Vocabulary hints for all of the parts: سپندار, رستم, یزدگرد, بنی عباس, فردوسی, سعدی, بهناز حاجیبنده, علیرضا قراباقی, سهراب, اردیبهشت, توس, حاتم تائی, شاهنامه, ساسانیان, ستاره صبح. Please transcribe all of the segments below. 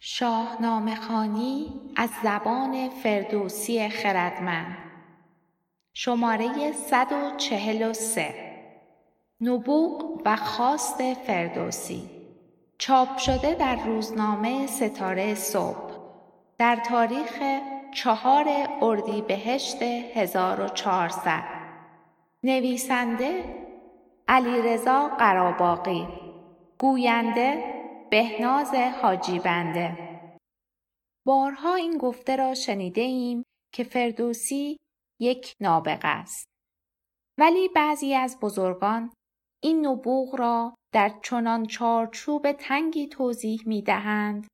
شاهنامه خوانی از زبان فردوسی خردمند، شماره 143، نبوغ و خواست فردوسی، چاپ شده در روزنامه ستاره صبح در تاریخ 4 اردیبهشت 1400. نویسنده علیرضا قراباقی، گوینده بهناز حاجیبنده. بارها این گفته را شنیده ایم که فردوسی یک نابغه است، ولی بعضی از بزرگان این نبوغ را در چنان چارچوب تنگی توضیح می دهند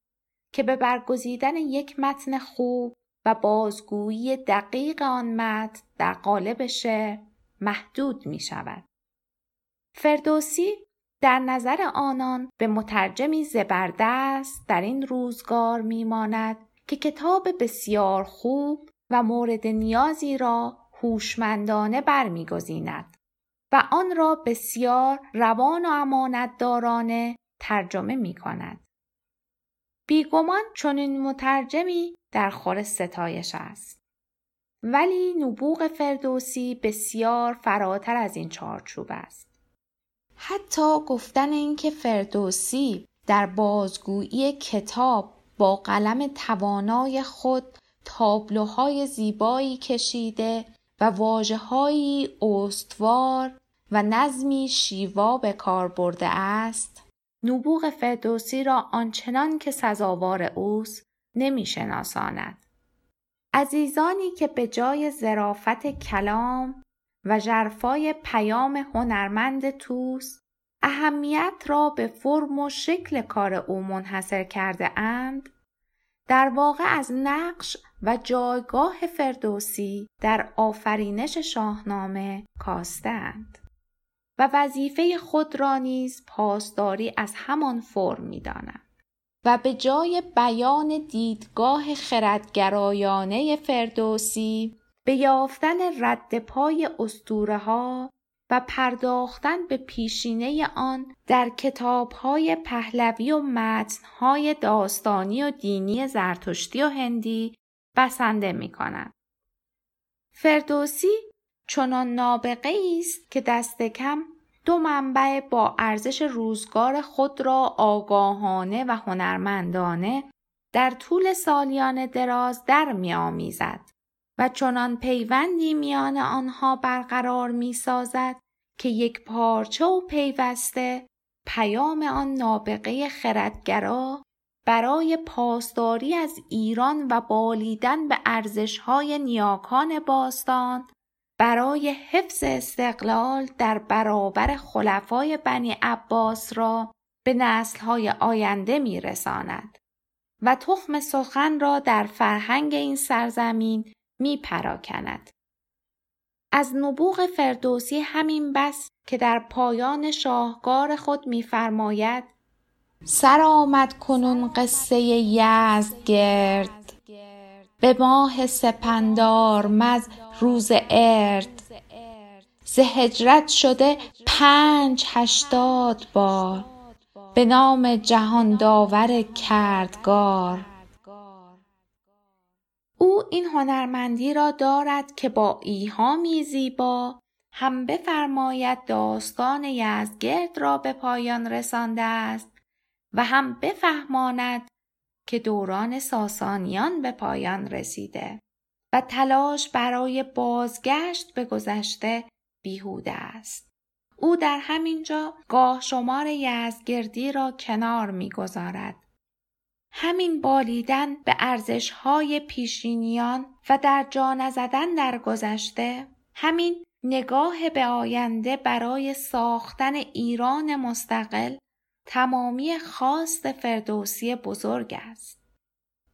که به برگزیدن یک متن خوب و بازگویی دقیق آن متن در قالب شعر محدود می شود. فردوسی در نظر آنان به مترجمی زبردست در این روزگار میماند که کتاب بسیار خوب و مورد نیازی را هوشمندانه برمیگزیند و آن را بسیار روان و امانتدارانه ترجمه میکند. بیگمان چنین مترجمی در خور ستایش است، ولی نبوغ فردوسی بسیار فراتر از این چارچوب است. حتی گفتن این که فردوسی در بازگویی کتاب با قلم توانای خود تابلوهای زیبایی کشیده و واژه‌هایی استوار و نظمی شیوا به کار برده است، نبوغ فردوسی را آنچنان که سزاوار اوست نمی‌شناساند. عزیزانی که به جای ظرافت کلام و ژرفای پیام هنرمند توس اهمیت را به فرم و شکل کار او منحصر کرده اند، در واقع از نقش و جایگاه فردوسی در آفرینش شاهنامه کاستند و وظیفه خود را نیز پاسداری از همان فرم می‌دانند و به جای بیان دیدگاه خردگرایانه فردوسی به یافتن رد پای اسطوره ها و پرداختن به پیشینه آن در کتاب های پهلوی و متن های داستانی و دینی زرتشتی و هندی بسنده می کنند. فردوسی چنان نابغه است که دست کم 2 منبع با ارزش روزگار خود را آگاهانه و هنرمندانه در طول سالیان دراز در می آمیزد و چنان پیوندی میان آنها برقرار می سازد که یک پارچه و پیوسته پیام آن نابغه خردگرا برای پاسداری از ایران و بالیدن به ارزش‌های نیاکان باستان، برای حفظ استقلال در برابر خلفای بنی عباس را به نسل‌های آینده می رساند و تخم سخن را در فرهنگ این سرزمین می پراکند. از نبوغ فردوسی همین بس که در پایان شاهکار خود می فرماید: سر آمد کنون قصه یزدگرد، به ماه سپندار مز روز ارد، ز هجرت شده 580 بار، به نام جهان داور کردگار. او این هنرمندی را دارد که با ایهامی زیبا هم بفرماید داستان یزدگرد را به پایان رسانده است و هم بفهماند که دوران ساسانیان به پایان رسیده و تلاش برای بازگشت به گذشته بیهوده است. او در همینجا گاه شمار یزدگردی را کنار می‌گذارد. همین بالیدن به ارزش‌های پیشینیان و در جا نزدن در گذشته، همین نگاه به آینده برای ساختن ایران مستقل، تمامی خواست فردوسی بزرگ است.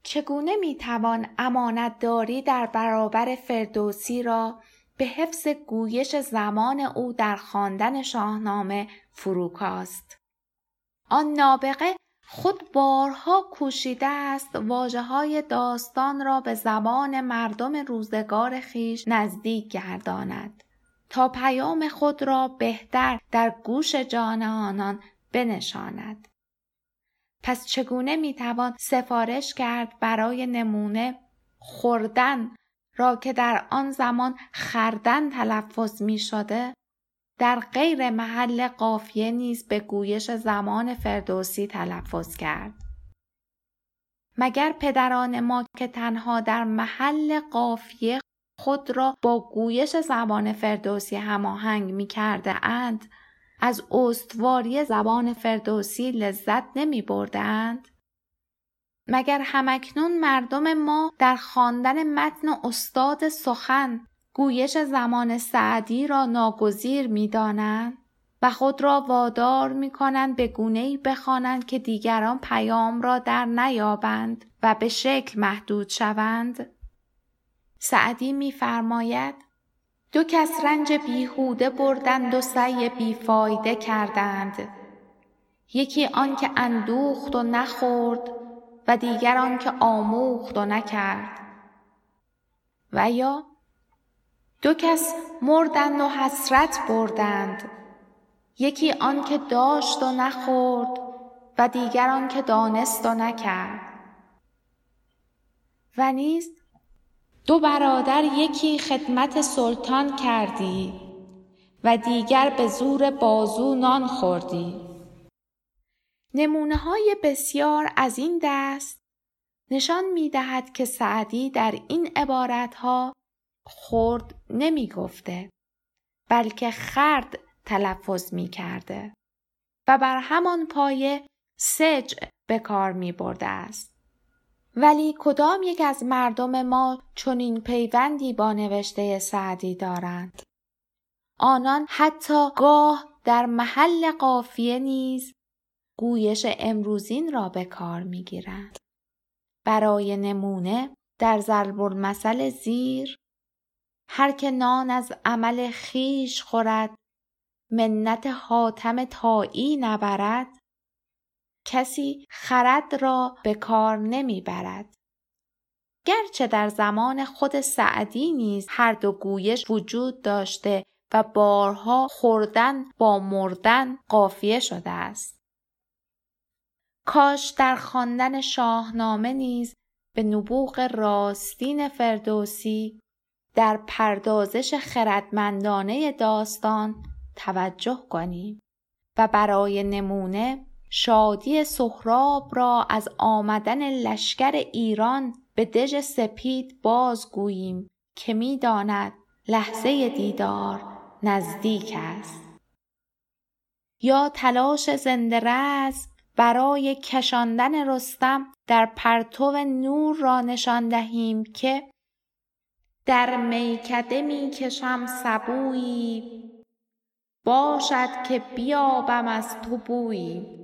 چگونه میتوان امانتداری در برابر فردوسی را به حفظ گویش زمان او در خواندن شاهنامه فروکاست؟ آن نابغه خود بارها کوشیده است واژه‌های داستان را به زبان مردم روزگار خیش نزدیک گرداند تا پیام خود را بهتر در گوش جان آنان بنشاند. پس چگونه میتوان سفارش کرد برای نمونه خوردن را که در آن زمان خردن تلفظ میشده؟ در غیر محل قافیه نیز به گویش زمان فردوسی تلفظ کرد. مگر پدران ما که تنها در محل قافیه خود را با گویش زبان فردوسی هماهنگ می کرده اند، از استواری زبان فردوسی لذت نمی بردند؟ مگر همکنون مردم ما در خواندن متن استاد سخن گویش زمان سعدی را ناگزیر می دانند و خود را وادار می کنند به گونه‌ای بخوانند که دیگران پیام را در نیابند و به شکل محدود شوند؟ سعدی می فرماید: دو کس رنج بیهوده بردند و سعی بیفایده کردند، یکی آن که اندوخت و نخورد و دیگر آن که آموخت و نکرد. و یا دو کس مردند و حسرت بردند، یکی آن که داشت و نخورد و دیگر آن که دانست و نکرد. و نیز دو برادر یکی خدمت سلطان کردی و دیگر به زور بازو نان خوردی. نمونه‌های بسیار از این دست نشان می‌دهد که سعدی در این عبارت‌ها خورد نمی‌گفته، بلکه خرد تلفظ می‌کرده و بر همان پایه سج به کار می‌برده است. ولی کدام یک از مردم ما چنین پیوندی با نوشته سعدی دارند؟ آنان حتی گاه در محل قافیه نیز گویش امروزین را به کار می‌گیرند. برای نمونه در ضرب المثل زیر: هر که نان از عمل خیش خورد، منت حاتم تائی نبرد، کسی خرد را به کار نمی برد. گرچه در زمان خود سعدی نیز هر دو گویش وجود داشته و بارها خوردن با مردن قافیه شده است. کاش در خواندن شاهنامه نیز به نبوغ راستین فردوسی در پردازش خردمندانه داستان توجه کنیم و برای نمونه شادی سهراب را از آمدن لشکر ایران به دژ سپید بازگوییم که می‌داند لحظه دیدار نزدیک است. یا تلاش زنده رزم برای کشاندن رستم در پرتو نور را نشان دهیم که در میکده می‌کشم سبویی، باشد که بیابم از تو بویی.